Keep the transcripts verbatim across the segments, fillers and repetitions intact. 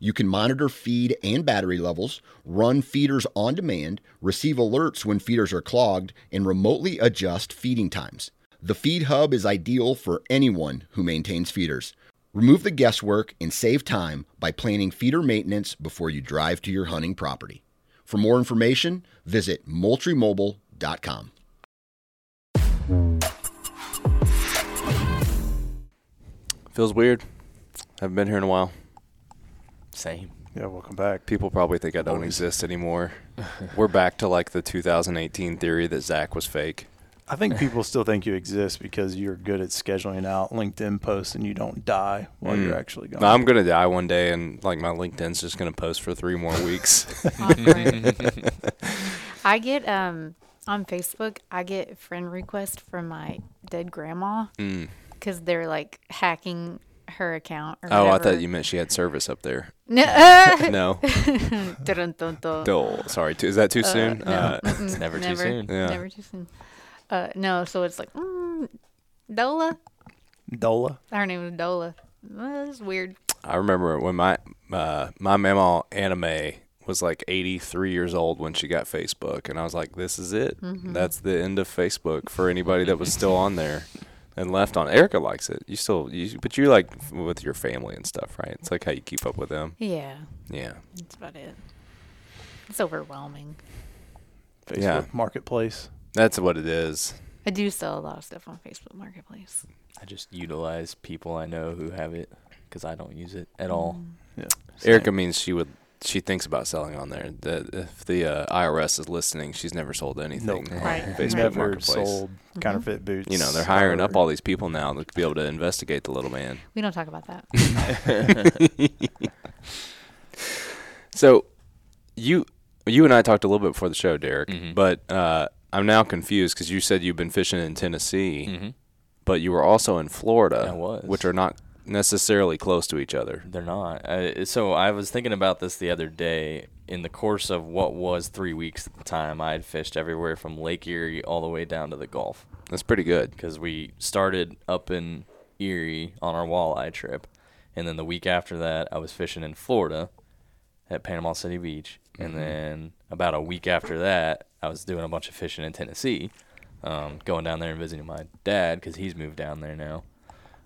you can monitor feed and battery levels, run feeders on demand, receive alerts when feeders are clogged, and remotely adjust feeding times. The Feed Hub is ideal for anyone who maintains feeders. Remove the guesswork and save time by planning feeder maintenance before you drive to your hunting property. For more information, visit moultrie mobile dot com. Feels weird. Haven't been here in a while. Same. Yeah, welcome back. People probably think I don't Always. exist anymore. We're back to like the two thousand eighteen theory that Zach was fake. I think people still think you exist because you're good at scheduling out LinkedIn posts and you don't die while mm. you're actually gone. No, I'm going to die one day, and like my LinkedIn's just going to post for three more weeks. I get um on Facebook, I get friend requests from my dead grandma because mm. they're like hacking her account or oh whatever. I thought you meant she had service up there. No, uh, no. Oh, sorry, is that too uh, soon? No. uh, it's never, never too soon. Yeah. Never too soon. Uh, no, so it's like mm, Dola. Dola. Her name is Dola. Well, that's weird. I remember when my uh, my mamaw Anime was like eighty-three years old when she got Facebook, and I was like, "This is it. Mm-hmm. That's the end of Facebook for anybody that was still on there." And left on. Erica likes it. You still, you, but you like f- with your family and stuff, right? It's like how you keep up with them. Yeah. Yeah. That's about it. It's overwhelming. Facebook yeah. Marketplace. That's what it is. I do sell a lot of stuff on Facebook Marketplace. I just utilize people I know who have it because I don't use it at all. Mm. Yeah. Same. Erica means she would. She thinks about selling on there. The, if the uh, I R S is listening, she's never sold anything. Nope. Right. Facebook never Marketplace. Sold counterfeit boots. You know, they're hiring or... up all these people now to be able to investigate the little man. We don't talk about that. So, you you and I talked a little bit before the show, Derek, mm-hmm. but uh, I'm now confused because you said you've been fishing in Tennessee, mm-hmm. but you were also in Florida, I was. which are not necessarily close to each other. They're not. I, so I was thinking about this the other day. In the course of what was three weeks at the time, I had fished everywhere from Lake Erie all the way down to the Gulf. That's pretty good. Because we started up in Erie on our walleye trip, and then the week after that, I was fishing in Florida at Panama City Beach, mm-hmm. and then about a week after that, I was doing a bunch of fishing in Tennessee, um, going down there and visiting my dad because he's moved down there now.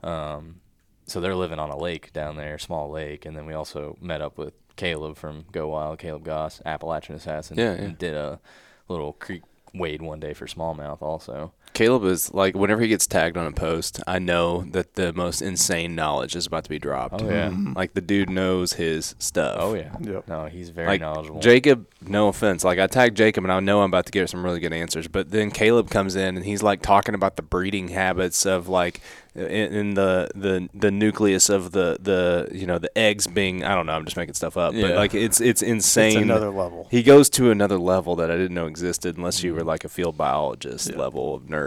Um, So they're living on a lake down there, small lake, and then we also met up with Caleb from Go Wild, Caleb Goss, Appalachian Assassin, yeah, yeah. and did a little creek wade one day for smallmouth also. Caleb is like, whenever he gets tagged on a post, I know that the most insane knowledge is about to be dropped. Oh, yeah. Mm-hmm. Like, the dude knows his stuff. Oh, yeah. Yep. No, he's very like, knowledgeable. Jacob, no offense. Like, I tagged Jacob, and I know I'm about to get some really good answers. But then Caleb comes in, and he's, like, talking about the breeding habits of, like, in, in the, the the nucleus of the, the, you know, the eggs being, I don't know, I'm just making stuff up. Yeah. But, like, it's it's insane. It's another level. He goes to another level that I didn't know existed unless you were, like, a field biologist yeah. level of nerd.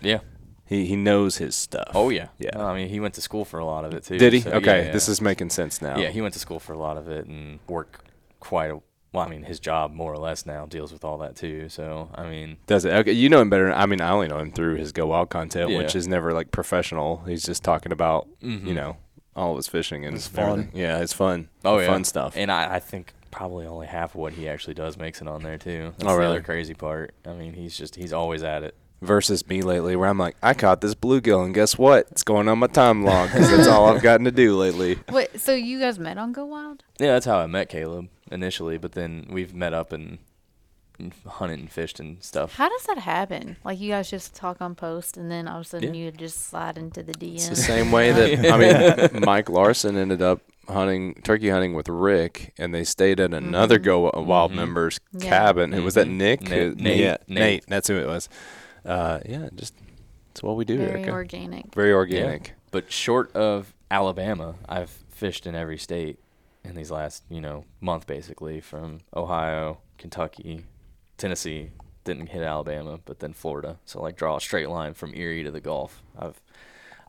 Yeah. He he knows his stuff. Oh, yeah. Yeah. No, I mean, he went to school for a lot of it, too. Did he? So, okay. Yeah, yeah. This is making sense now. Yeah, he went to school for a lot of it and worked quite a Well, I mean, his job more or less now deals with all that, too. So, I mean. Does it? Okay. You know him better. I mean, I only know him through his Go Wild content, yeah. which is never, like, professional. He's just talking about, mm-hmm. you know, all of his fishing. And it's fun. Everything. Yeah, it's fun. Oh, yeah. Fun stuff. And I, I think probably only half of what he actually does makes it on there, too. That's oh, really? the other crazy part. I mean, he's just, he's always at it. Versus me lately, where I'm like, I caught this bluegill, and guess what? It's going on my time log because that's all I've gotten to do lately. Wait, so you guys met on Go Wild? Yeah, that's how I met Caleb initially, but then we've met up and and hunted and fished and stuff. How does that happen? Like, you guys just talk on post, and then all of a sudden yeah. you just slide into the D M. It's the same way that, I mean, Mike Larson ended up hunting turkey hunting with Rick, and they stayed at another mm-hmm. Go Wild mm-hmm. member's yeah. cabin. Mm-hmm. And was that Nick? Nate. Nate. Nate. Yeah, Nate. Nate. That's who it was. Uh, yeah, just that's what we do. Very Erica. organic. Very organic. Yeah. But short of Alabama, I've fished in every state in these last, you know, month basically, from Ohio, Kentucky, Tennessee, didn't hit Alabama, but then Florida. So, like, draw a straight line from Erie to the Gulf. I've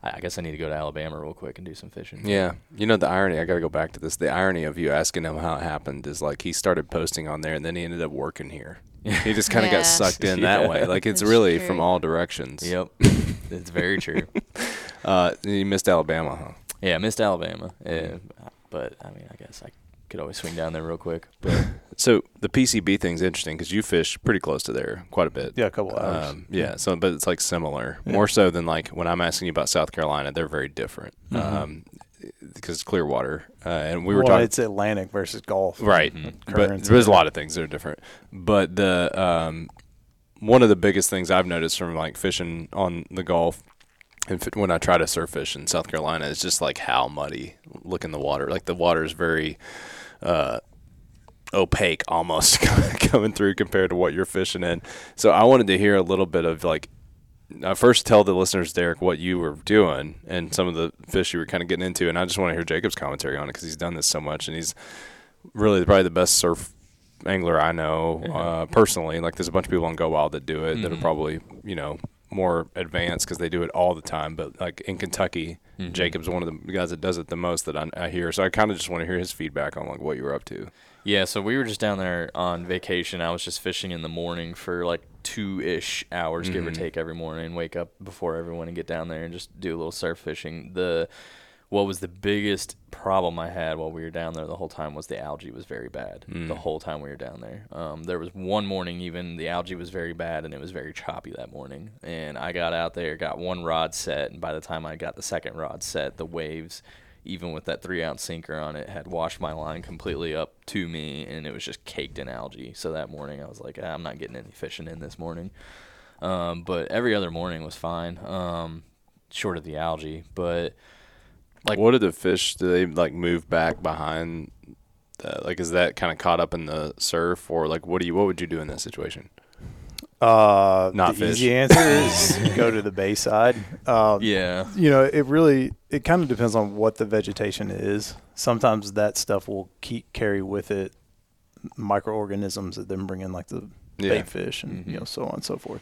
I guess I need to go to Alabama real quick and do some fishing. Yeah. You know, the irony, I got to go back to this. The irony of you asking him how it happened is, like, he started posting on there, and then he ended up working here. He just kind of yeah. got sucked in yeah. that way. Like, it's That's really true. From all directions. Yep. It's very true. uh, you missed Alabama, huh? Yeah, I missed Alabama. Yeah. But, I mean, I guess I could always swing down there real quick. But. So the P C B thing's interesting because you fish pretty close to there quite a bit. Yeah, a couple hours. Um, yeah, so but it's like similar. Yeah. More so than like when I'm asking you about South Carolina, they're very different because mm-hmm. um, it's clear water. Uh, and we were well, talking. It's Atlantic versus Gulf. Right. Mm-hmm. But there's a lot of things that are different. But the um, one of the biggest things I've noticed from like fishing on the Gulf and f- when I try to surf fish in South Carolina is just like how muddy looking the water. Like the water is very uh, opaque almost coming through compared to what you're fishing in. So I wanted to hear a little bit of like, uh, first tell the listeners, Derek, what you were doing and some of the fish you were kind of getting into. And I just want to hear Jacob's commentary on it because he's done this so much and he's really probably the best surf angler I know yeah. uh, personally. Like there's a bunch of people on Go Wild that do it mm-hmm. that are probably, you know, more advanced because they do it all the time. But like in Kentucky, mm-hmm. Jacob's one of the guys that does it the most that I, I hear. So I kind of just want to hear his feedback on like what you were up to. Yeah, so we were just down there on vacation. I was just fishing in the morning for like two-ish hours, mm-hmm. give or take, every morning. Wake up before everyone and get down there and just do a little surf fishing. The what was the biggest problem I had while we were down there the whole time was the algae was very bad mm. the whole time we were down there. Um, there was one morning even the algae was very bad and it was very choppy that morning. And I got out there, got one rod set, and by the time I got the second rod set, the waves, even with that three-ounce sinker on it, had washed my line completely up to me, and it was just caked in algae. So that morning I was like, ah, I'm not getting any fishing in this morning. Um, but every other morning was fine, um, short of the algae. But like, what did the fish, do they like move back behind? The, like, is that kind of caught up in the surf, or like, what do you, what would you do in that situation? Uh, Not the fish. Easy answer is go to the bay side. Um, yeah. You know, it really, it kind of depends on what the vegetation is. Sometimes that stuff will keep carry with it microorganisms that then bring in like the yeah. bait fish and, mm-hmm. you know, so on and so forth.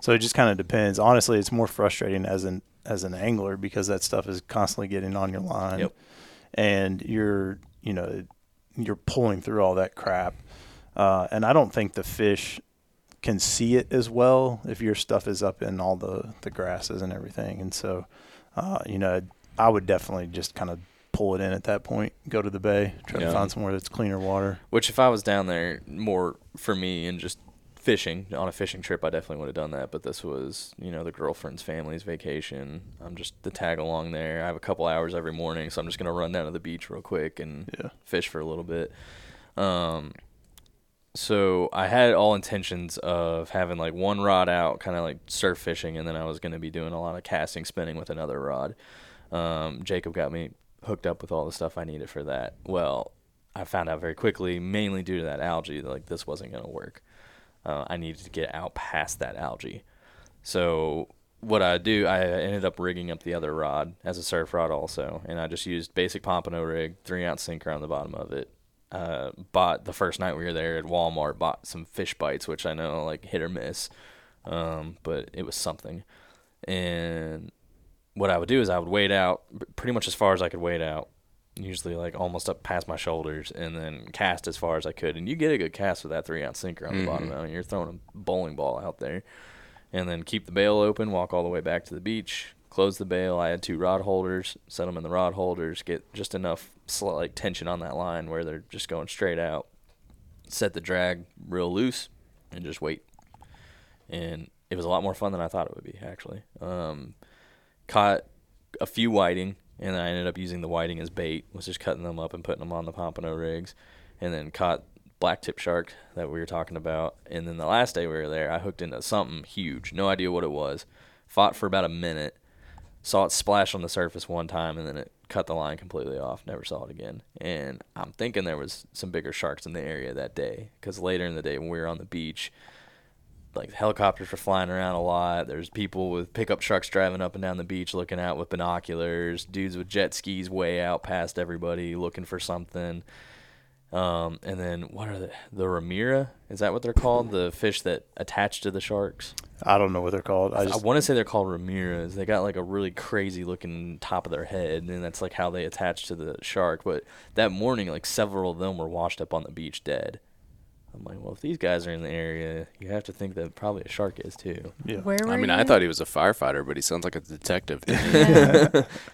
So it just kind of depends. Honestly, it's more frustrating as an, as an angler because that stuff is constantly getting on your line yep. and you're, you know, you're pulling through all that crap. Uh, and I don't think the fish can see it as well if your stuff is up in all the, the grasses and everything. And so, uh, you know, I would definitely just kind of pull it in at that point, go to the bay, try yeah. to find somewhere that's cleaner water. Which if I was down there more for me and just fishing, on a fishing trip, I definitely would have done that. But this was, you know, the girlfriend's family's vacation. I'm just the tag along there. I have a couple hours every morning, so I'm just going to run down to the beach real quick and yeah. fish for a little bit. Um So I had all intentions of having like one rod out, kind of like surf fishing, and then I was going to be doing a lot of casting, spinning with another rod. Um, Jacob got me hooked up with all the stuff I needed for that. Well, I found out very quickly, mainly due to that algae, that like this wasn't going to work. Uh, I needed to get out past that algae. So what I do, I ended up rigging up the other rod as a surf rod also, and I just used basic pompano rig, three-ounce sinker on the bottom of it. Uh, bought the first night we were there at Walmart, bought some fish bites, which I know like hit or miss, um, but it was something. And what I would do is I would wade out pretty much as far as I could wade out, usually like almost up past my shoulders, and then cast as far as I could. And you get a good cast with that three ounce sinker on mm-hmm. the bottom. I mean, you're throwing a bowling ball out there, and then keep the bail open, walk all the way back to the beach, close the bail. I had two rod holders, set them in the rod holders, get just enough slight like tension on that line where they're just going straight out, set the drag real loose, and just wait. And it was a lot more fun than I thought it would be, actually. Um, caught a few whiting, and I ended up using the whiting as bait, was just cutting them up and putting them on the pompano rigs, and then caught black tip shark that we were talking about. And then the last day we were there, I hooked into something huge. No idea what it was. Fought for about a minute. Saw it splash on the surface one time, and then it cut the line completely off. Never saw it again. And I'm thinking there was some bigger sharks in the area that day, because later in the day when we were on the beach, like, helicopters were flying around a lot. There's people with pickup trucks driving up and down the beach looking out with binoculars. Dudes with jet skis way out past everybody looking for something. Um, and then what are the the Ramira? Is that what they're called? The fish that attach to the sharks? I don't know what they're called. I, I want to say they're called Ramiras. They got like a really crazy looking top of their head, and that's like how they attach to the shark. But that morning, like, several of them were washed up on the beach dead. I'm like, well, if these guys are in the area, you have to think that probably a shark is too. Yeah. Where were I mean, you? I thought he was a firefighter, but he sounds like a detective.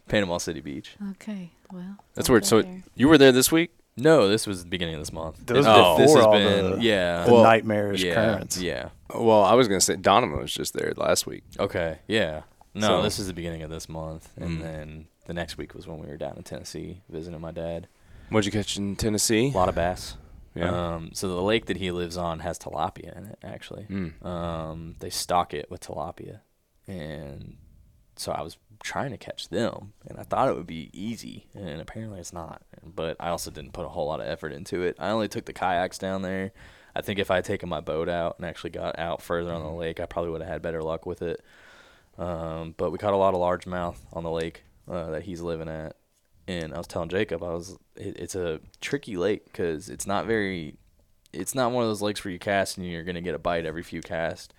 Panama City Beach. Okay, well. That's weird. So there. You were there this week? No, this was the beginning of this month. Those oh, this has all been the, yeah. the well, nightmarish yeah, currents. Yeah. Well, I was going to say Donovan was just there last week. Okay, yeah. No, so, this is the beginning of this month, and mm-hmm. then the next week was when we were down in Tennessee visiting my dad. What'd you catch in Tennessee? A lot of bass. Yeah. Um, so the lake that he lives on has tilapia in it, actually. Mm. Um, they stock it with tilapia. And so I was trying to catch them, and I thought it would be easy, and apparently it's not. But I also didn't put a whole lot of effort into it. I only took the kayaks down there. I think if I had taken my boat out and actually got out further on the lake, I probably would have had better luck with it. Um, but we caught a lot of largemouth on the lake uh, that he's living at. And I was telling Jacob, I was, it, it's a tricky lake because it's not very, it's not one of those lakes where you cast and you're going to get a bite every few casts.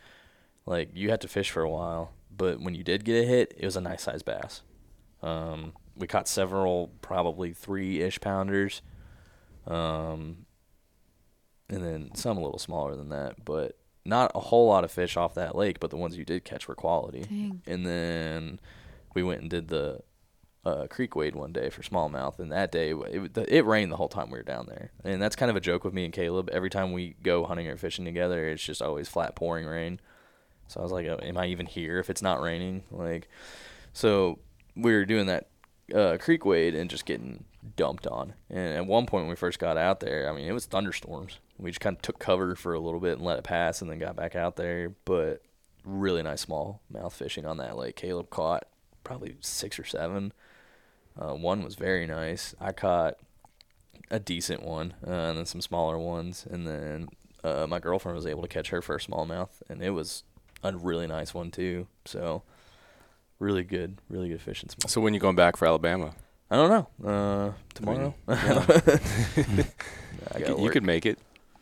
Like, you had to fish for a while. But when you did get a hit, it was a nice size bass. Um, we caught several, probably three-ish pounders. Um, and then some a little smaller than that. But not a whole lot of fish off that lake, but the ones you did catch were quality. Dang. And then we went and did the... Uh, creek wade one day for smallmouth, and that day it, it, it rained the whole time we were down there. And that's kind of a joke with me and Caleb. Every time we go hunting or fishing together, it's just always flat pouring rain. So I was like, oh, am I even here if it's not raining? Like, so we were doing that uh, creek wade and just getting dumped on. And at one point when we first got out there, I mean, it was thunderstorms. We just kind of took cover for a little bit and let it pass, and then got back out there. But really nice smallmouth fishing on that lake. Caleb caught probably six or seven. Uh, one was very nice. I caught a decent one, uh, and then some smaller ones. And then uh, my girlfriend was able to catch her first smallmouth, and it was a really nice one too. So really good, really good fishing smallmouth. So when you going back for Alabama? I don't know. Uh, tomorrow. Tomorrow? Yeah. I could, you could make it.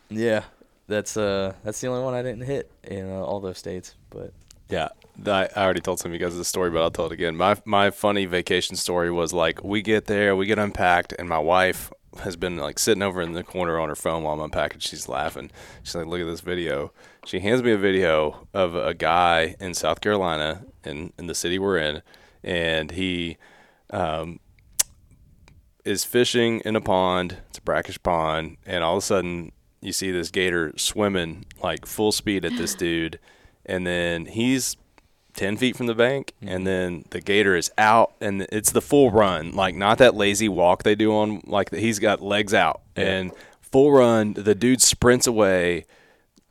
Yeah, that's uh, that's the only one I didn't hit in uh, all those states, but. Yeah, I already told some of you guys the story, but I'll tell it again. My my funny vacation story was, like, we get there, we get unpacked, and my wife has been, like, sitting over in the corner on her phone while I'm unpacking. She's laughing. She's like, look at this video. She hands me a video of a guy in South Carolina, in, in the city we're in, and he um, is fishing in a pond. It's a brackish pond, and all of a sudden you see this gator swimming, like, full speed at this dude. And then he's ten feet from the bank, and then the gator is out, and it's the full run, like, not that lazy walk they do on, like, he's got legs out. Yeah. And full run, the dude sprints away.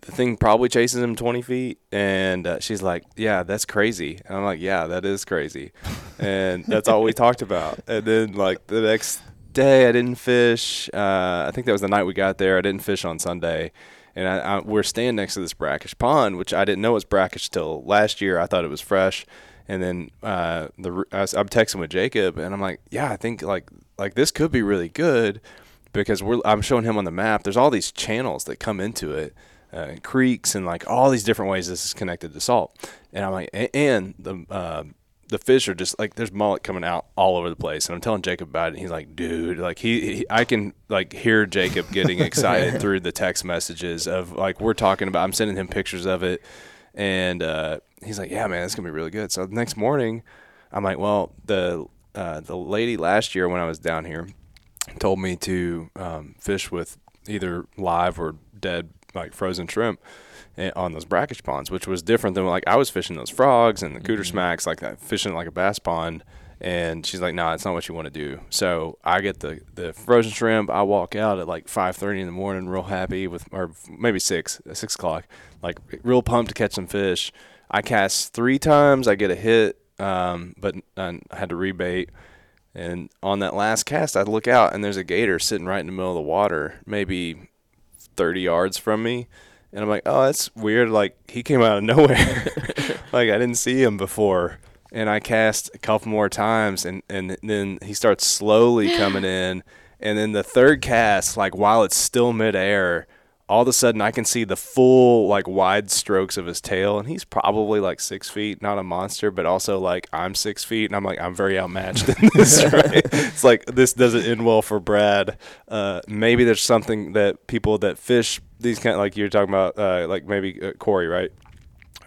The thing probably chases him twenty feet, and uh, she's like, yeah, that's crazy. And I'm like, yeah, that is crazy. And that's all we talked about. And then, like, the next day I didn't fish. Uh, I think that was the night we got there. I didn't fish on Sunday. And I, I, we're staying next to this brackish pond, which I didn't know was brackish till last year. I thought it was fresh. And then uh, the I was, I'm texting with Jacob, and I'm like, yeah, I think like like this could be really good, because we're I'm showing him on the map. There's all these channels that come into it, uh, and creeks, and like all these different ways this is connected to salt. And I'm like, and, and the uh, the fish are just like, there's mullet coming out all over the place. And I'm telling Jacob about it, and he's like, dude, like he, he I can like hear Jacob getting excited through the text messages of like, we're talking about, I'm sending him pictures of it. And, uh, he's like, yeah, man, it's gonna be really good. So the next morning I'm like, well, the, uh, the lady last year when I was down here told me to, um, fish with either live or dead, like frozen shrimp on those brackish ponds, which was different than like I was fishing those frogs and the cooter mm-hmm. smacks, like that, fishing like a bass pond. And she's like, no, nah, that's not what you want to do. So I get the, the frozen shrimp. I walk out at like five thirty in the morning, real happy with, or maybe six, six o'clock, like real pumped to catch some fish. I cast three times. I get a hit, um, but I had to rebait. And on that last cast, I look out and there's a gator sitting right in the middle of the water, maybe thirty yards from me. And I'm like, oh, that's weird. Like, he came out of nowhere. Like, I didn't see him before. And I cast a couple more times, and, and then he starts slowly coming in. And then the third cast, like, while it's still midair, all of a sudden I can see the full, like, wide strokes of his tail. And he's probably, like, six feet, not a monster, but also, like, I'm six feet. And I'm like, I'm very outmatched in this, right? It's like, this doesn't end well for Brad. Uh, maybe there's something that people that fish these kind of, like, you're talking about, uh, like, maybe uh, Corey, right?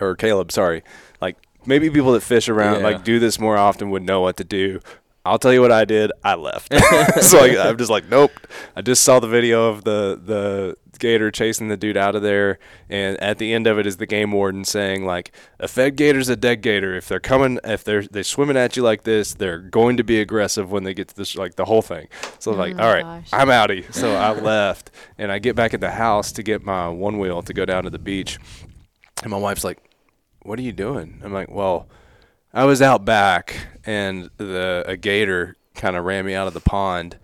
Or Caleb, sorry. Like, maybe people that fish around, yeah. like, do this more often would know what to do. I'll tell you what I did. I left. So like, I'm just like, nope. I just saw the video of the, the gator chasing the dude out of there. And at the end of it is the game warden saying, like, a fed gator's a dead gator. If they're coming, if they're they're swimming at you like this, they're going to be aggressive when they get to this, like, the whole thing. So I'm oh like, all right, gosh. I'm outie. So I left. And I get back at the house to get my one wheel to go down to the beach. And my wife's like, what are you doing? I'm like, well, I was out back and the a gator kind of ran me out of the pond.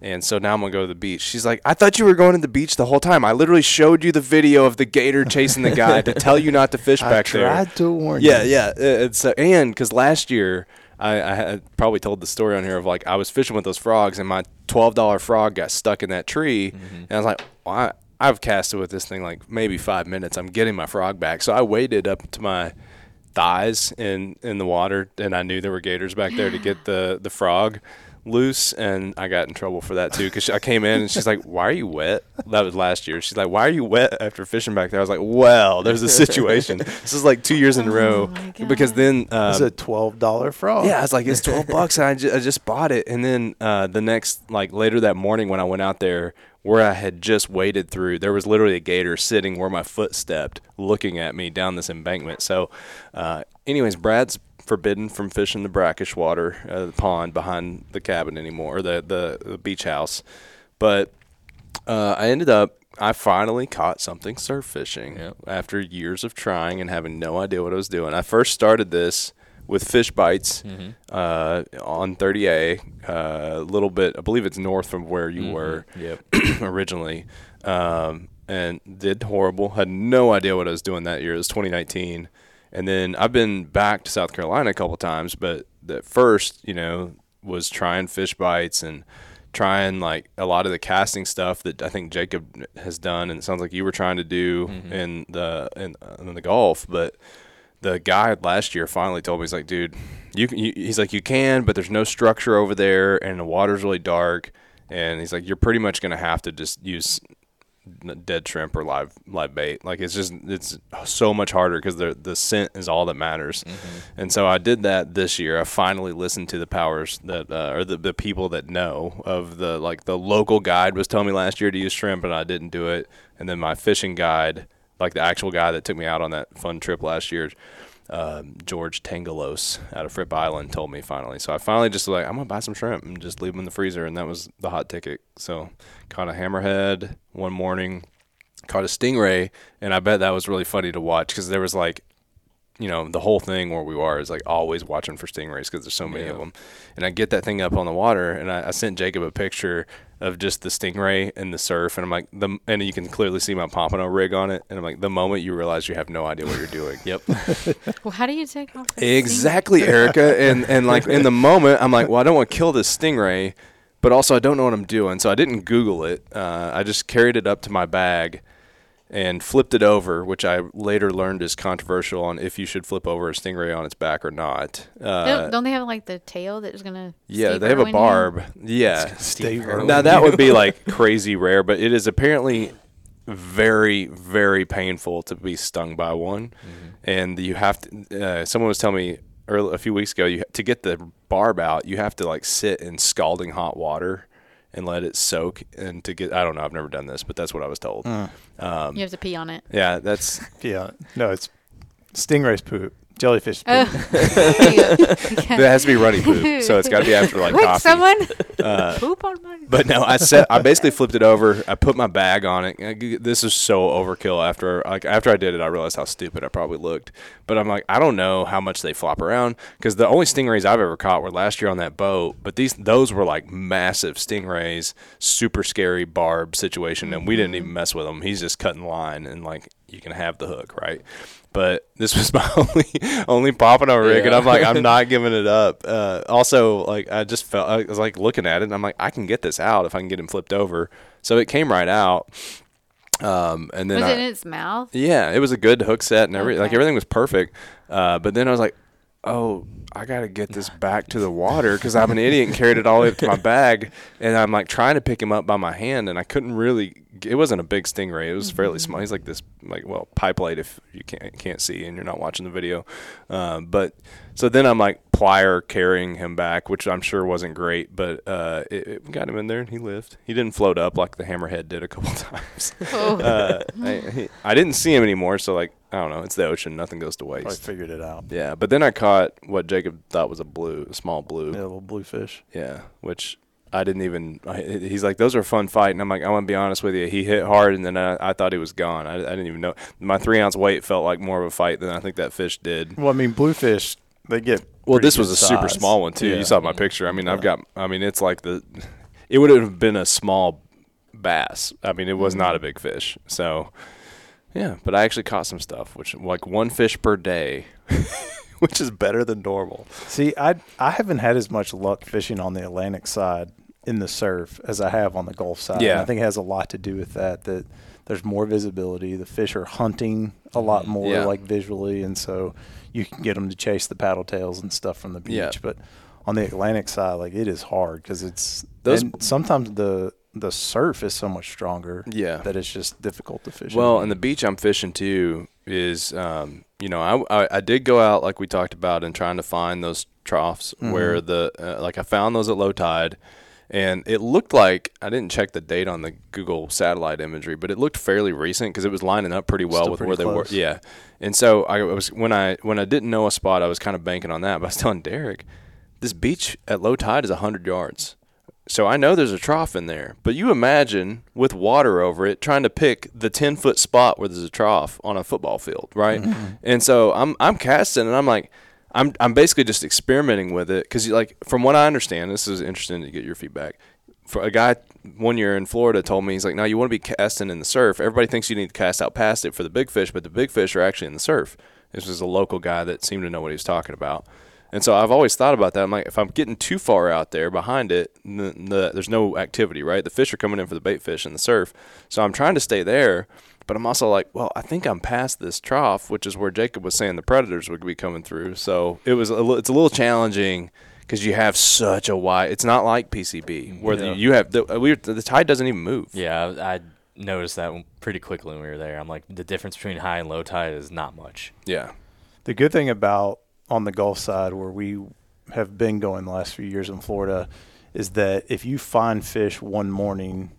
And so now I'm going to go to the beach. She's like, I thought you were going to the beach the whole time. I literally showed you the video of the gator chasing the guy to tell you not to fish back there. I tried to warn you. Yeah, yeah. It's, uh, and because last year I, I had probably told the story on here of like I was fishing with those frogs and my twelve dollar frog got stuck in that tree. Mm-hmm. And I was like, why? I've casted with this thing like maybe five minutes. I'm getting my frog back. So I waded up to my thighs in, in the water, and I knew there were gators back there to get the, the frog loose, and I got in trouble for that too because I came in and she's like, why are you wet? That was last year. She's like, why are you wet after fishing back there? I was like, well, there's a situation. This is like two years in a row oh because then um, it's a twelve dollar frog. Yeah, I was like, it's twelve bucks, and I, ju- I just bought it. And then uh, the next, like later that morning when I went out there, where I had just waded through, there was literally a gator sitting where my foot stepped, looking at me down this embankment. So uh, anyways, Brad's forbidden from fishing the brackish water, uh, the pond behind the cabin anymore, or the, the, the beach house. But uh, I ended up, I finally caught something surf fishing yep. after years of trying and having no idea what I was doing. I first started this with fish bites mm-hmm. uh, on thirty A, a uh, little bit, I believe it's north from where you mm-hmm. were yep. originally, um, and did horrible. Had no idea what I was doing that year. It was twenty nineteen. And then I've been back to South Carolina a couple times, but at first, you know, was trying fish bites and trying like a lot of the casting stuff that I think Jacob has done, and it sounds like you were trying to do mm-hmm. in the in, in the Gulf, but the guy last year finally told me, he's like, dude, you, you he's like, you can, but there's no structure over there, and the water's really dark, and he's like, you're pretty much going to have to just use dead shrimp or live live bait. Like, it's just, it's so much harder because the the scent is all that matters. Mm-hmm. And so I did that this year. I finally listened to the powers that, uh, or the, the people that know of the, like, the local guide was telling me last year to use shrimp, and I didn't do it. And then my fishing guide, like the actual guy that took me out on that fun trip last year, um, George Tangalos out of Fripp Island, told me finally. So I finally just was like, I'm going to buy some shrimp and just leave them in the freezer. And that was the hot ticket. So caught a hammerhead one morning, caught a stingray. And I bet that was really funny to watch because there was like, you know, the whole thing where we are is like always watching for stingrays because there's so many yeah. of them. And I get that thing up on the water, and I, I sent Jacob a picture of just the stingray and the surf, and I'm like, the and you can clearly see my pompano rig on it, and I'm like, the moment you realize you have no idea what you're doing. Yep. Well, how do you take off the exactly, stingray? Erica, and and like in the moment, I'm like, well, I don't want to kill this stingray, but also I don't know what I'm doing, so I didn't Google it. Uh, I just carried it up to my bag and flipped it over, which I later learned is controversial on if you should flip over a stingray on its back or not. Uh, don't, don't they have like the tail that's gonna? Yeah, they have a barb. You? Yeah, now that would be like crazy rare, but it is apparently very, very painful to be stung by one, mm-hmm. and you have to. Uh, someone was telling me early, a few weeks ago, you to get the barb out, you have to like sit in scalding hot water and let it soak and to get, I don't know, I've never done this, but that's what I was told. Uh, um, you have to pee on it. Yeah, that's. Yeah. No, it's stingray's poop. Jellyfish poop. Oh. yeah. That has to be runny poop, so it's got to be after like Wait, coffee. Someone uh, poop on my. But no, I set. I basically flipped it over. I put my bag on it. I, this is so overkill. After like after I did it, I realized how stupid I probably looked. But I'm like, I don't know how much they flop around because the only stingrays I've ever caught were last year on that boat. But these those were like massive stingrays, super scary barb situation, and we didn't even mess with them. He's just cutting line and like you can have the hook, right? But this was my only only popping on Rick, yeah. and I'm like, I'm not giving it up. Uh, also, like I just felt, I was like looking at it, and I'm like, I can get this out if I can get him flipped over. So it came right out. Um, and then was I, it in its mouth? Yeah, it was a good hook set and everything. Okay. Like everything was perfect. Uh, but then I was like, oh, I got to get this back to the water because I'm an idiot and carried it all the way up to my bag. And I'm like trying to pick him up by my hand, and I couldn't really. It wasn't a big stingray. It was mm-hmm. fairly small. He's like this, like well, pipe light if you can't can't see and you're not watching the video. Um, but so then I'm like plier carrying him back, which I'm sure wasn't great, but uh, it, it got him in there and he lived. He didn't float up like the hammerhead did a couple times. Oh. uh, I, I didn't see him anymore, so like I don't know. It's the ocean. Nothing goes to waste. I figured it out. Yeah, but then I caught what Jacob thought was a blue, a small blue. Yeah, a little blue fish. Yeah, which. I didn't even – he's like, those are a fun fight. And I'm like, I want to be honest with you. He hit hard, and then I, I thought he was gone. I, I didn't even know. My three-ounce weight felt like more of a fight than I think that fish did. Well, I mean, bluefish, they get – Well, this was a size. super small one, too. Yeah. You saw my picture. I mean, yeah. I've got – I mean, it's like the – it would have been a small bass. I mean, it was not a big fish. So, yeah. But I actually caught some stuff, which like one fish per day. Which is better than normal. See, I I haven't had as much luck fishing on the Atlantic side in the surf as I have on the Gulf side. Yeah. And I think it has a lot to do with that, that there's more visibility. The fish are hunting a lot more, yeah. like visually, and so you can get them to chase the paddle tails and stuff from the beach. Yeah. But on the Atlantic side, like it is hard because it's Those, and sometimes the – the surf is so much stronger yeah. that it's just difficult to fish. Well, on. And the beach I'm fishing too is, um, you know, I, I, I did go out like we talked about and trying to find those troughs mm-hmm. where the, uh, like I found those at low tide and it looked like, I didn't check the date on the Google satellite imagery, but it looked fairly recent because it was lining up pretty well Still with pretty where they close. were. Yeah. And so I was, when I, when I didn't know a spot, I was kind of banking on that, but I was telling Derek, this beach at low tide is a hundred yards. So I know there's a trough in there, but you imagine with water over it trying to pick the ten-foot spot where there's a trough on a football field, right? Mm-hmm. And so I'm I'm casting, and I'm like, I'm I'm basically just experimenting with it because, like, from what I understand, this is interesting to get your feedback. For a guy one year in Florida told me, he's like, no, you want to be casting in the surf. Everybody thinks you need to cast out past it for the big fish, but the big fish are actually in the surf. This was a local guy that seemed to know what he was talking about. And so I've always thought about that. I'm like, if I'm getting too far out there behind it, the, the, there's no activity, right? The fish are coming in for the bait fish and the surf. So I'm trying to stay there, but I'm also like, well, I think I'm past this trough, which is where Jacob was saying the predators would be coming through. So it was a, it's a little challenging because you have such a wide – it's not like P C B where yeah. the, you have – the tide doesn't even move. Yeah, I, I noticed that pretty quickly when we were there. I'm like, the difference between high and low tide is not much. Yeah. The good thing about – on the Gulf side where we have been going the last few years in Florida is that if you find fish one morning,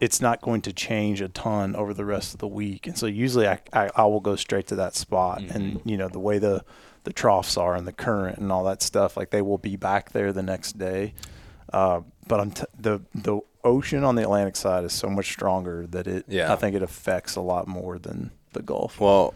it's not going to change a ton over the rest of the week. And so usually I, I, I will go straight to that spot mm-hmm. and, you know, the way the, the troughs are and the current and all that stuff, like they will be back there the next day. Uh, but I'm t- the, the ocean on the Atlantic side is so much stronger that it, yeah. I think it affects a lot more than the Gulf. Well,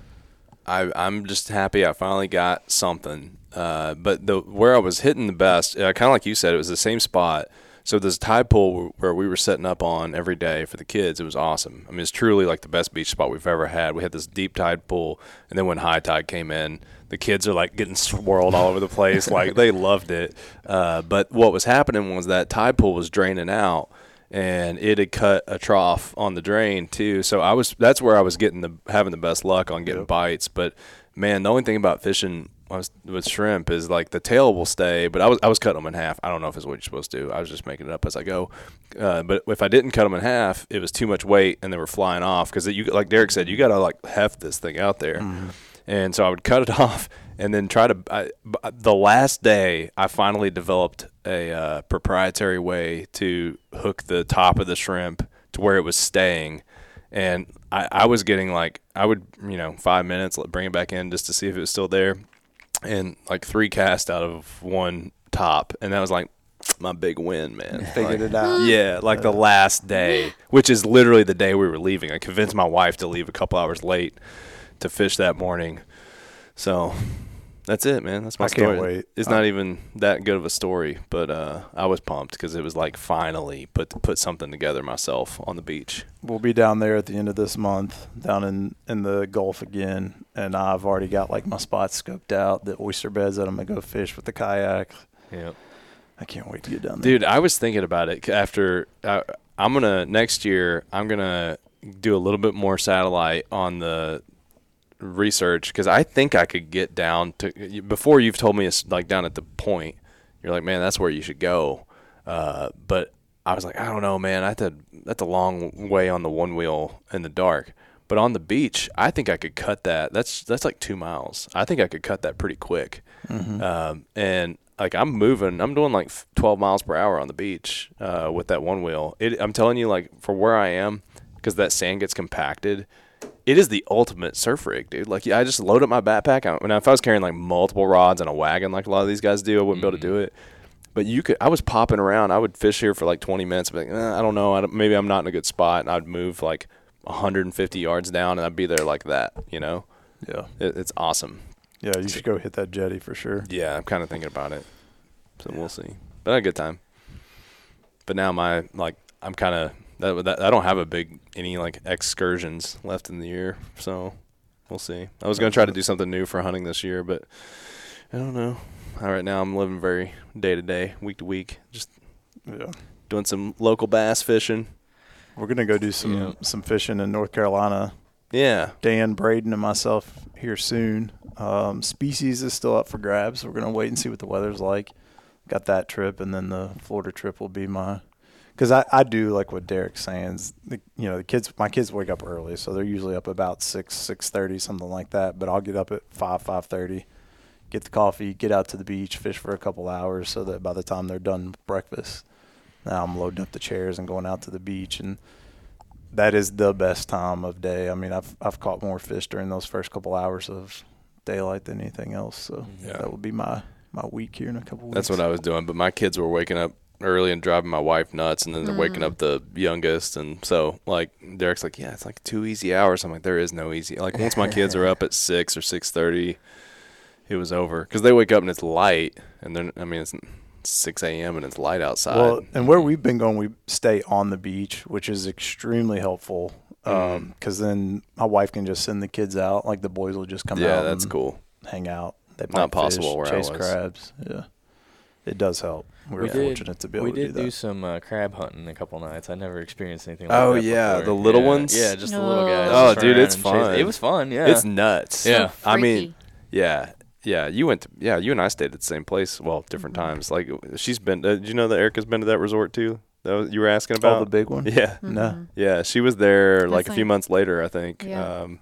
I, I'm just happy I finally got something. Uh, but the where I was hitting the best, uh, kind of like you said, it was the same spot. So this tide pool where we were setting up on every day for the kids, it was awesome. I mean, it's truly like the best beach spot we've ever had. We had this deep tide pool, and then when high tide came in, the kids are like getting swirled all over the place. Like they loved it. Uh, but what was happening was that tide pool was draining out. And it had cut a trough on the drain too, so I was that's where I was getting the having the best luck on getting yep. bites. But man, the only thing about fishing with shrimp is like the tail will stay. But I was I was cutting them in half. I don't know if it's what you're supposed to do. I was just making it up as I go. Uh, but if I didn't cut them in half, it was too much weight and they were flying off because you like Derek said, you got to like heft this thing out there. Mm-hmm. And so I would cut it off and then try to. I, the last day, I finally developed a uh, proprietary way to hook the top of the shrimp to where it was staying. And I, I was getting like, I would, you know, five minutes, bring it back in just to see if it was still there. and like three cast out of one top, and that was like my big win, man. Figured like, it out. Yeah, like uh, the last day, which is literally the day we were leaving. I convinced my wife to leave a couple hours late to fish that morning. So that's it, man. That's my I story. Can't wait. It's I, not even that good of a story, but uh, I was pumped because it was like finally put put something together myself on the beach. We'll be down there at the end of this month, down in, in the Gulf again, and I've already got like my spots scoped out, the oyster beds that I'm gonna go fish with the kayak. Yeah. I can't wait to get down there. Dude, I was thinking about it after uh, I'm going to next year, I'm going to do a little bit more satellite on the research because I think I could get down to before you've told me it's like down at the point. You're like, man, that's where you should go. Uh, but I was like, I don't know, man. I had to, that's a long way on the one wheel in the dark. But on the beach, I think I could cut that. That's that's like two miles. I think I could cut that pretty quick. Mm-hmm. Um, and like I'm moving, I'm doing like twelve miles per hour on the beach uh, with that one wheel. It, I'm telling you, like for where I am, because that sand gets compacted, it is the ultimate surf rig, dude. Like I just load up my backpack. I, and if I was carrying like multiple rods and a wagon, like a lot of these guys do, I wouldn't mm-hmm. be able to do it. But you could. I was popping around. I would fish here for like twenty minutes. But like, eh, I don't know. I don't, maybe I'm not in a good spot. And I'd move like one hundred fifty yards down, and I'd be there like that. You know? Yeah. It, it's awesome. Yeah, you should go hit that jetty for sure. Yeah, I'm kind of thinking about it. So yeah. We'll see. But I had a good time. But now my, like, I'm kind of, that, that, I don't have a big, any, like, excursions left in the year. So we'll see. I was going to try to do something new for hunting this year, but I don't know. All right, now I'm living very day to day, week to week. Just yeah. doing some local bass fishing. We're going to go do some, yeah. some fishing in North Carolina. Yeah. Dan, Braden, and myself here soon. Um, species is still up for grabs. So we're going to wait and see what the weather's like. Got that trip, and then the Florida trip will be my – because I, I do like what Derek's saying. The, you know, the kids – my kids wake up early, so they're usually up about six, six thirty, something like that. But I'll get up at five, five thirty, get the coffee, get out to the beach, fish for a couple hours so that by the time they're done with breakfast, now I'm loading up the chairs and going out to the beach and – that is the best time of day. I mean, I've I've caught more fish during those first couple hours of daylight than anything else. So yeah. that would be my, my week here in a couple weeks. That's what I was doing. But my kids were waking up early and driving my wife nuts, and then they're mm. waking up the youngest. And so, like, Derek's like, yeah, it's like two easy hours. I'm like, there is no easy. Like, once my kids are up at six or six thirty, it was over. Because they wake up and it's light. And then, I mean, it's six a.m. and it's light outside. Well, and where we've been going, we stay on the beach, which is extremely helpful because um, mm-hmm. then my wife can just send the kids out. Like the boys will just come yeah, out. Yeah, that's cool. Hang out. They Not possible fish, where chase I was. Crabs. Yeah, it does help. We were we fortunate did, to be able to do that. We did do some uh, crab hunting a couple nights. I never experienced anything like oh, that Oh, yeah, before. The little yeah. ones? Yeah, just no. the little guys. Oh, dude, it's fun. It was fun, yeah. It's nuts. Yeah. So I mean, yeah. Yeah, you went to, yeah, you and I stayed at the same place, well, different mm-hmm. times. Like, she's been, uh, did you know that Erica's been to that resort, too, that you were asking about? Oh, the big one? Yeah. Mm-hmm. No. Yeah, she was there, That's like, a few months later, I think. Yeah. Um,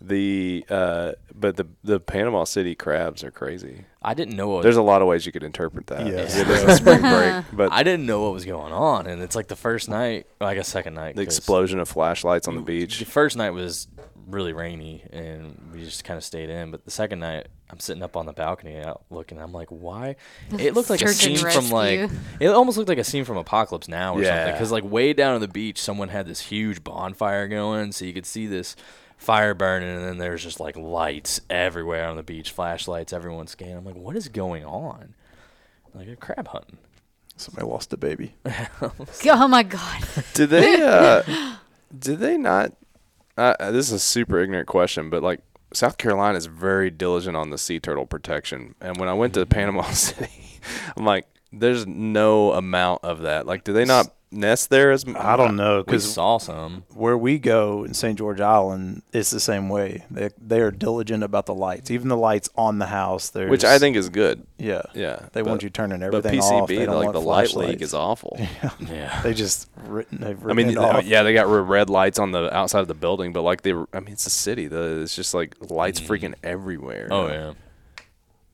the, uh, but the the Panama City crabs are crazy. I didn't know what. There's a lot of ways you could interpret that. Yes. Yeah. There's a spring break. But I didn't know what was going on, and it's, like, the first night, well, I guess second night. The explosion of flashlights on the beach. The first night was really rainy, and we just kind of stayed in, but the second night, I'm sitting up on the balcony out looking. I'm like, why? It looked like Search a scene from like – it almost looked like a scene from Apocalypse Now or yeah. something. Because like way down on the beach, someone had this huge bonfire going. So you could see this fire burning, and then there's just like lights everywhere on the beach, flashlights, everyone's scanning. I'm like, what is going on? Like they're crab hunting. Somebody lost a baby. Oh, my God. Did they uh, – did they not uh, – this is a super ignorant question, but like – South Carolina is very diligent on the sea turtle protection. And when I went to Panama City, I'm like, there's no amount of that. Like, do they not nest there? As m- I don't know. Cause we saw some. Where we go in Saint George Island, it's the same way. They they are diligent about the lights. Even the lights on the house. Which I think is good. Yeah. Yeah. They but, want you turning everything off. But P C B, off. Like the light leak is awful. Yeah. yeah. They just written, they've written I mean, it off. Yeah, they got red lights on the outside of the building. But, like, they were, I mean, it's a city. The, it's just, like, lights mm. freaking everywhere. Oh, yeah.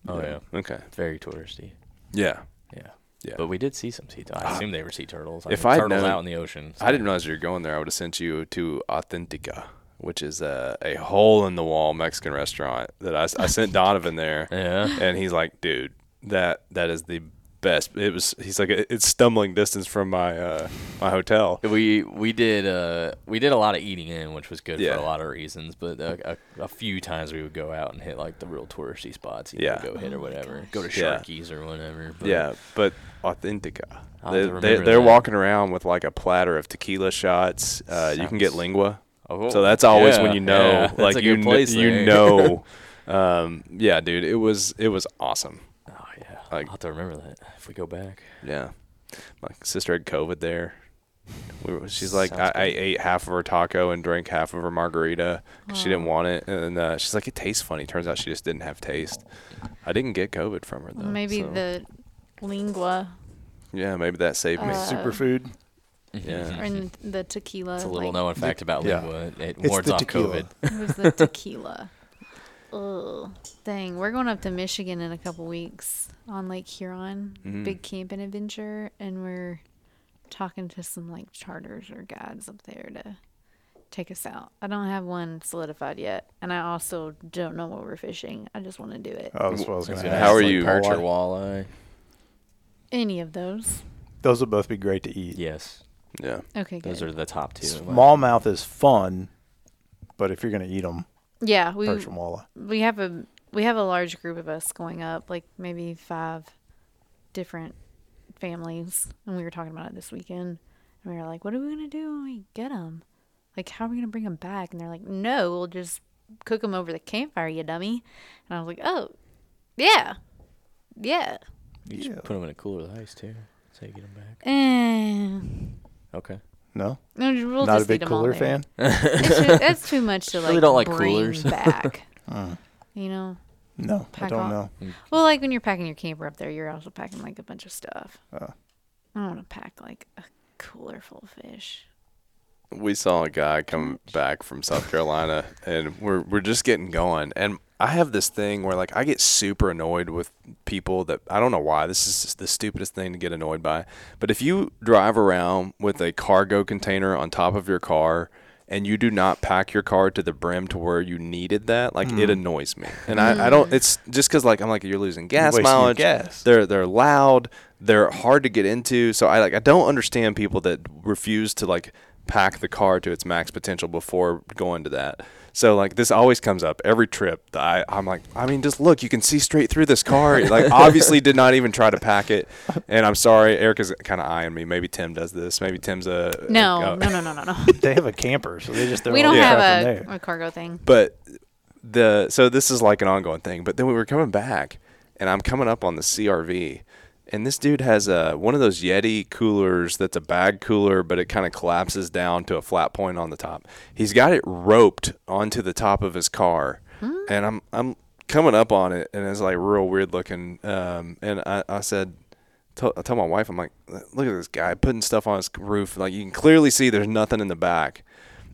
Oh, yeah. yeah. Okay. It's very touristy. Yeah. Yeah. Yeah. But we did see some sea turtles. I assume they were sea turtles. I if mean, I turtles known, out in the ocean. So. I didn't realize you were going there. I would have sent you to Authentica. which is a, a hole-in-the-wall Mexican restaurant that I, I sent Donovan there. Yeah. And he's like, dude, that that is the best. It was. He's like, it's stumbling distance from my uh, my hotel. We we did uh, we did a lot of eating in, which was good yeah. for a lot of reasons. But a, a, a few times we would go out and hit like the real touristy spots. You yeah. know, go hit oh or whatever. Gosh. Go to Sharky's yeah. or whatever. But yeah, but Authentica. They, they, they're that. walking around with like a platter of tequila shots. Uh, Sounds... You can get lingua. Oh, so that's always yeah, when you know, yeah, like you, place, kn- you know, um, yeah, dude, it was, it was awesome. Oh yeah. Like, I'll have to remember that if we go back. Yeah. My sister had COVID there. We were, she's like, I, I ate half of her taco and drank half of her margarita because she didn't want it. And uh, she's like, it tastes funny. Turns out she just didn't have taste. I didn't get COVID from her though. Well, maybe so. the lingua. Yeah. Maybe that saved uh, me. Superfood. Yeah. Or in the tequila. It's a little like, known fact about lingua. Yeah. It wards off COVID. It was the tequila. Ugh. Dang. We're going up to Michigan in a couple weeks on Lake Huron. Mm-hmm. Big camping adventure. And we're talking to some like charters or guides up there to take us out. I don't have one solidified yet. And I also don't know what we're fishing. I just want to do it. Oh, that's what I was going to ask. How are you? Perch or walleye? Any of those. Those would both be great to eat. Yes. Yeah. Okay. Those good. are the top two. Smallmouth is fun, but if you're gonna eat them, yeah, we perch and walleye. We have a we have a large group of us going up, like maybe five different families, and we were talking about it this weekend, and we were like, "What are we gonna do when we get them? Like, how are we gonna bring them back?" And they're like, "No, we'll just cook them over the campfire, you dummy." And I was like, "Oh, yeah, yeah." You should yeah. put them in a cooler with ice too, so you get them back. And Okay. No? No, we'll Not just a big cooler fan? That's too much to, like, really don't like bring coolers. back. uh, you know? No, I don't all. know. Well, like, when you're packing your camper up there, you're also packing, like, a bunch of stuff. Uh, I don't want to pack, like, a cooler full of fish. We saw a guy come back from South Carolina, and we're we're just getting going. And I have this thing where, like, I get super annoyed with people that – I don't know why. This is just the stupidest thing to get annoyed by. But if you drive around with a cargo container on top of your car and you do not pack your car to the brim to where you needed that, like, mm. it annoys me. And mm. I, I don't – it's just because, like, I'm like, you're losing gas mileage. Gas. They're, they're loud. They're hard to get into. So, I like I don't understand people that refuse to, like – pack the car to its max potential before going to that. So, like, this always comes up every trip. I, I'm like, I mean, just look, you can see straight through this car. Like, obviously did not even try to pack it. And I'm sorry, Erica's kind of eyeing me. Maybe Tim does this. Maybe Tim's a... No, a, a, no, no, no, no, no. They have a camper, so they just... We don't have a, a cargo thing. But the... So, this is like an ongoing thing. But then we were coming back, and I'm coming up on the C R V, and this dude has a, one of those Yeti coolers that's a bag cooler, but it kind of collapses down to a flat point on the top. He's got it roped onto the top of his car, hmm. and I'm I'm coming up on it, and it's like real weird looking. Um, and I, I said, t- I told my wife, I'm like, look at this guy putting stuff on his roof. Like, you can clearly see there's nothing in the back.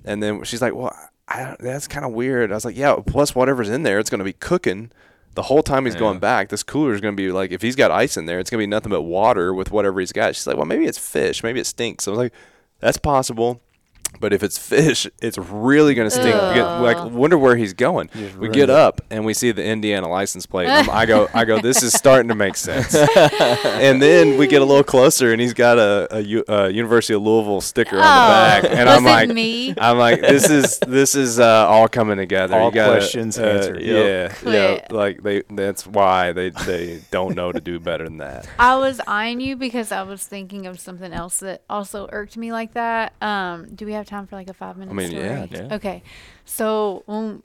And then she's like, well, I, that's kind of weird. I was like, yeah, plus whatever's in there, it's going to be cooking. The whole time he's yeah. going back, this cooler is going to be like, if he's got ice in there, it's going to be nothing but water with whatever he's got. She's like, well, maybe it's fish. Maybe it stinks. So I was like, that's possible. But if it's fish, it's really going to stink. Get, like, wonder where he's going. You're we right. get up, and we see the Indiana license plate. And I go, I go. This is starting to make sense. And then we get a little closer, and he's got a, a, a University of Louisville sticker oh, on the back. And was I'm like, me? I'm like, this is this is uh, all coming together. All you gotta, questions uh, answered. Yep. Yeah, yeah. Like they, that's why they they don't know to do better than that. I was eyeing you because I was thinking of something else that also irked me like that. Um, do we have time for like a five minute I mean, story? Yeah, yeah. Okay. So um,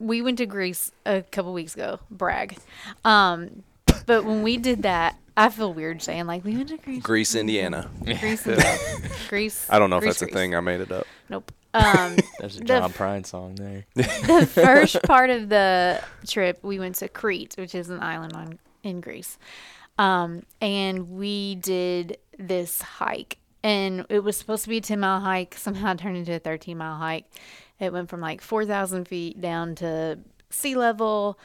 we went to Greece a couple weeks ago. Brag. Um, but when we did that, I feel weird saying like we went to Greece. Greece, Indiana. Greece, Indiana. Greece. I don't know Greece, if that's Greece. a thing. I made it up. Nope. Um, There's a John the, Prine song there. The first part of the trip, we went to Crete, which is an island on in Greece. Um, and we did this hike. And it was supposed to be a ten-mile hike. Somehow it turned into a thirteen-mile hike. It went from, like, four thousand feet down to sea level.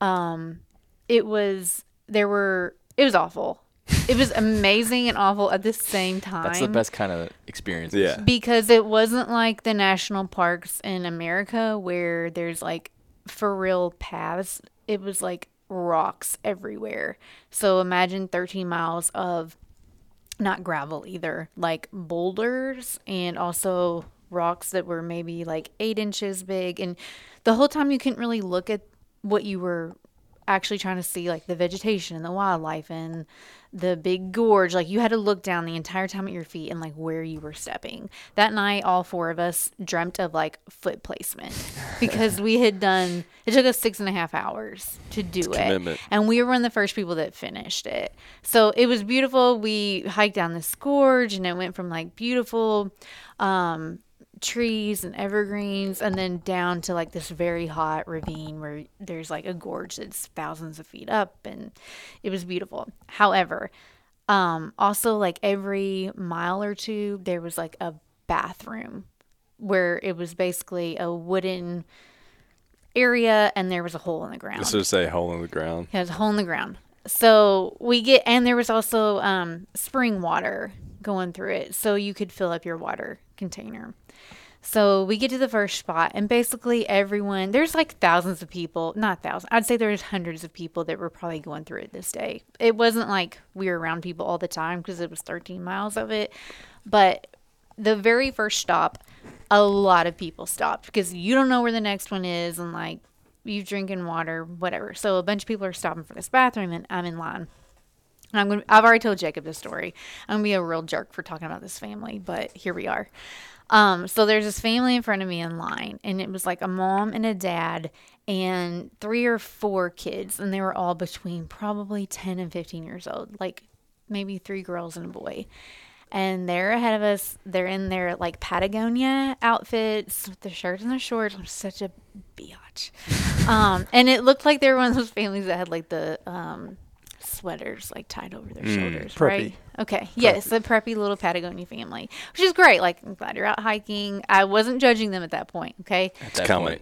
Um, it was – there were – it was awful. It was amazing and awful at the same time. That's the best kind of experience. Yeah. Because it wasn't like the national parks in America where there's like for real paths. It was like rocks everywhere. So imagine thirteen miles of not gravel either, like boulders and also rocks that were maybe like eight inches big. And the whole time you couldn't really look at what you were actually trying to see, like the vegetation and the wildlife and the big gorge. Like you had to look down the entire time at your feet and like where you were stepping. That night all four of us dreamt of like foot placement because we had done it took us six and a half hours to do it's it commitment. And we were one of the first people that finished it, so it was beautiful. We hiked down this gorge and it went from like beautiful um trees and evergreens and then down to like this very hot ravine where there's like a gorge that's thousands of feet up, and it was beautiful. However, um also like every mile or two there was like a bathroom where it was basically a wooden area and there was a hole in the ground. Let's just say hole in the ground. Yeah, it was a hole in the ground. So we get, and there was also um spring water going through it, so you could fill up your water container. So we get to the first spot and basically everyone, there's like thousands of people, not thousands, I'd say there's hundreds of people that were probably going through it this day. It wasn't like we were around people all the time because it was thirteen miles of it. But the very first stop, a lot of people stopped because you don't know where the next one is and like you drinking water, whatever. So a bunch of people are stopping for this bathroom and I'm in line. And I'm gonna, I've already told Jacob this story. I'm going to be a real jerk for talking about this family, but here we are. Um, so there's this family in front of me in line, and it was like a mom and a dad and three or four kids, and they were all between probably ten and fifteen years old, like maybe three girls and a boy. And they're ahead of us. They're in their like Patagonia outfits with their shirts and their shorts. I'm such a biatch. Um, and it looked like they were one of those families that had like the um, – sweaters like tied over their shoulders, mm, right? Okay, yes, yeah, the preppy little Patagonia family, which is great. Like, I'm glad you're out hiking. I wasn't judging them at that point. Okay, it's coming.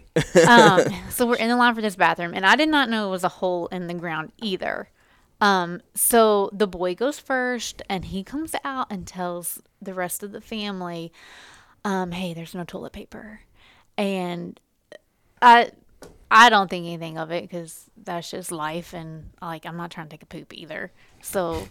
um, so we're in the line for this bathroom, and I did not know it was a hole in the ground either. Um, so the boy goes first, and he comes out and tells the rest of the family, um, "Hey, there's no toilet paper," and I. I don't think anything of it because that's just life, and like I'm not trying to take a poop either, so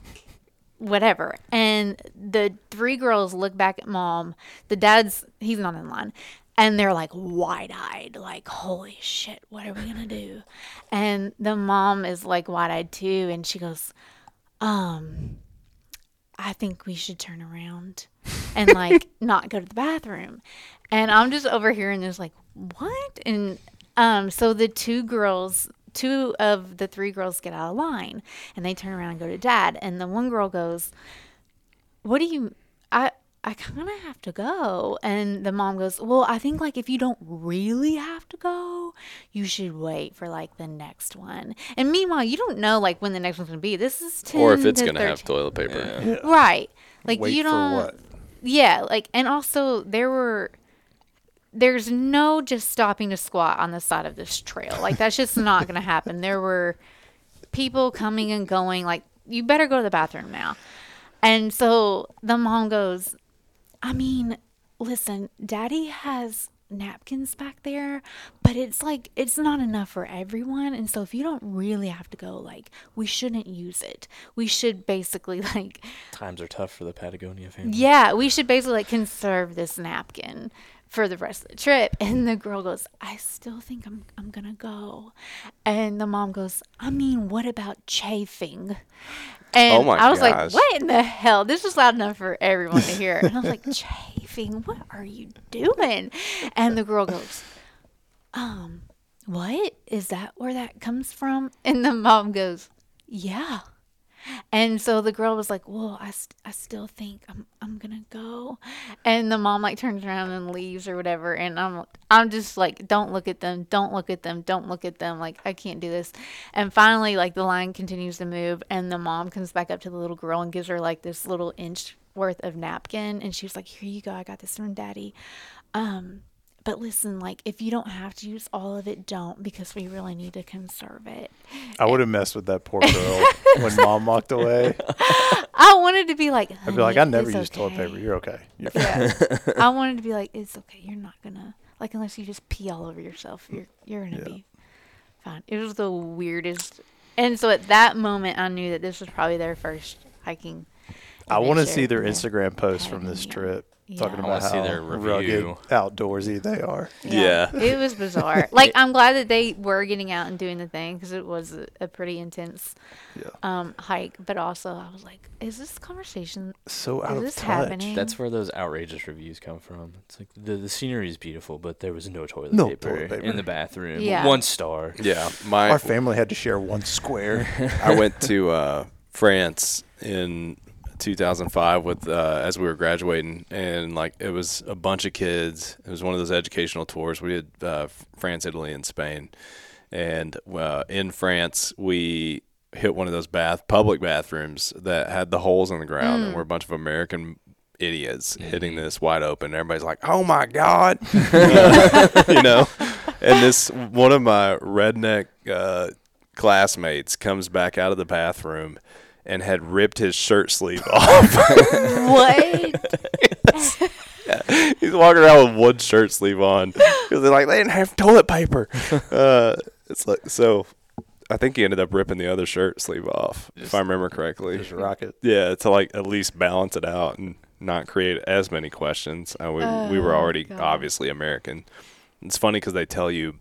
whatever. And the three girls look back at mom. The dad's he's not in line, and they're like wide-eyed, like holy shit, what are we gonna do? And the mom is like wide-eyed too, and she goes, um, I think we should turn around and like not go to the bathroom. And I'm just over here, and there's like what and. Um, so the two girls, two of the three girls get out of line, and they turn around and go to dad. And the one girl goes, what do you, I, I kind of have to go. And the mom goes, well, I think like if you don't really have to go, you should wait for like the next one. And meanwhile, you don't know like when the next one's going to be. This is ten or if it's going to have toilet paper. Yeah. Yeah. Right. Like wait you don't, for what? Yeah. Like, and also there were. There's no just stopping to squat on the side of this trail. Like, that's just not going to happen. There were people coming and going, like, you better go to the bathroom now. And so the mom goes, I mean, listen, daddy has napkins back there, but it's like, it's not enough for everyone. And so if you don't really have to go, like, we shouldn't use it. We should basically, like. Times are tough for the Patagonia family. Yeah, we should basically, like, conserve this napkin for the rest of the trip. And the girl goes, I still think I'm I'm gonna go. And the mom goes, I mean, what about chafing? And oh I was gosh. like, what in the hell? This was loud enough for everyone to hear. And I was like, chafing, what are you doing? And the girl goes, um, what? Is that where that comes from? And the mom goes, yeah. And so the girl was like, well, I, st- I still think I'm I'm going to go. And the mom, like, turns around and leaves or whatever. And I'm I'm just like, don't look at them. Don't look at them. Don't look at them. Like, I can't do this. And finally, like, the line continues to move. And the mom comes back up to the little girl and gives her, like, this little inch worth of napkin. And she was like, here you go. I got this from daddy. Um, But listen, like, if you don't have to use all of it, don't, because we really need to conserve it. I would have messed with that poor girl when Mom walked away. I wanted to be like, I'd be like, I never used okay. toilet paper. You're okay. You're yeah. okay. I wanted to be like, it's okay. You're not going to, like, unless you just pee all over yourself, you're you're going to yeah. be fine. It was the weirdest. And so at that moment, I knew that this was probably their first hiking. I want to see their Instagram posts from this trip. Yeah. Talking about how their rugged, outdoorsy they are. Yeah. yeah. It was bizarre. Like, I'm glad that they were getting out and doing the thing, because it was a, a pretty intense yeah. um, hike. But also, I was like, is this conversation so out is of this touch? Happening? That's where those outrageous reviews come from. It's like, the, the scenery is beautiful, but there was no toilet, no paper, toilet paper in the bathroom. Yeah. One star. Yeah. My, Our family had to share one square. I went to uh, France in two thousand five with uh as we were graduating, and like it was a bunch of kids. It was one of those educational tours. We did uh France, Italy, and Spain, and uh in France we hit one of those bath public bathrooms that had the holes in the ground, mm. and we're a bunch of American idiots mm. hitting this wide open. Everybody's like, oh my god. uh, you know, and this one of my redneck uh classmates comes back out of the bathroom and had ripped his shirt sleeve off. What? Yes. Yeah. He's walking around with one shirt sleeve on, because they're like, they didn't have toilet paper. Uh, it's like, so I think he ended up ripping the other shirt sleeve off, just, if I remember correctly. Just rock it. Yeah, to like at least balance it out and not create as many questions. Uh, we, oh, we were already God. obviously American. It's funny because they tell you,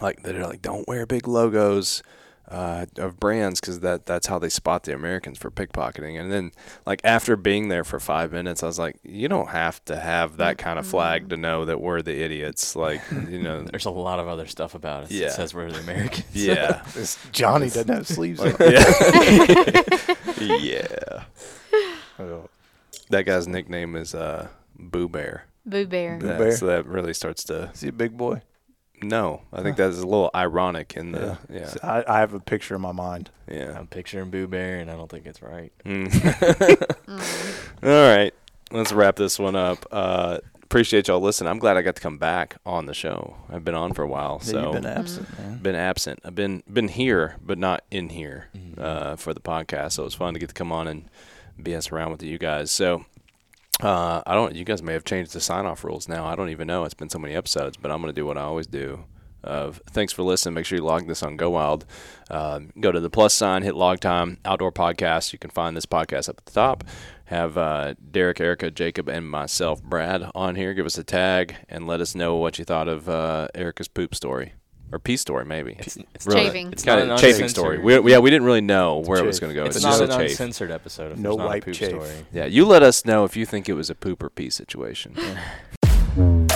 like, they're like, don't wear big logos Uh, of brands, because that that's how they spot the Americans for pickpocketing. And then, like, after being there for five minutes, I was like, you don't have to have that kind of flag to know that we're the idiots. Like, you know, there's a lot of other stuff about us yeah. that says we're the Americans. Yeah. Johnny it's, doesn't have sleeves on. Yeah. yeah. Oh. That guy's nickname is uh, Boo Bear. Boo Bear. Boo Bear. So that really starts to... Is he a big boy? No, I think that is a little ironic in the. Yeah, yeah. So I, I have a picture in my mind. Yeah, I'm picturing Boo Bear, and I don't think it's right. Mm. mm. All right, let's wrap this one up. Uh, appreciate y'all listening. I'm glad I got to come back on the show. I've been on for a while, so you've been absent. Mm-hmm. Man. Been absent. I've been been here, but not in here mm-hmm. uh, for the podcast. So it was fun to get to come on and B S around with you guys. So. Uh, I don't. You guys may have changed the sign-off rules now. I don't even know. It's been so many episodes, but I'm going to do what I always do. Uh, thanks for listening. Make sure you log this on Go Wild. Uh, go to the plus sign, hit log time, outdoor podcast. You can find this podcast up at the top. Have uh, Derek, Erica, Jacob, and myself, Brad, on here. Give us a tag and let us know what you thought of uh, Erica's poop story. Or pee story, maybe. It's, it's really, chafing. It's kind of a chafing story. We, we, yeah, we didn't really know it's where it was going to go. It's, it's not just a non-censored episode. If no not wipe a poop chafe. Story. Yeah, you let us know if you think it was a poop or pee situation. Yeah.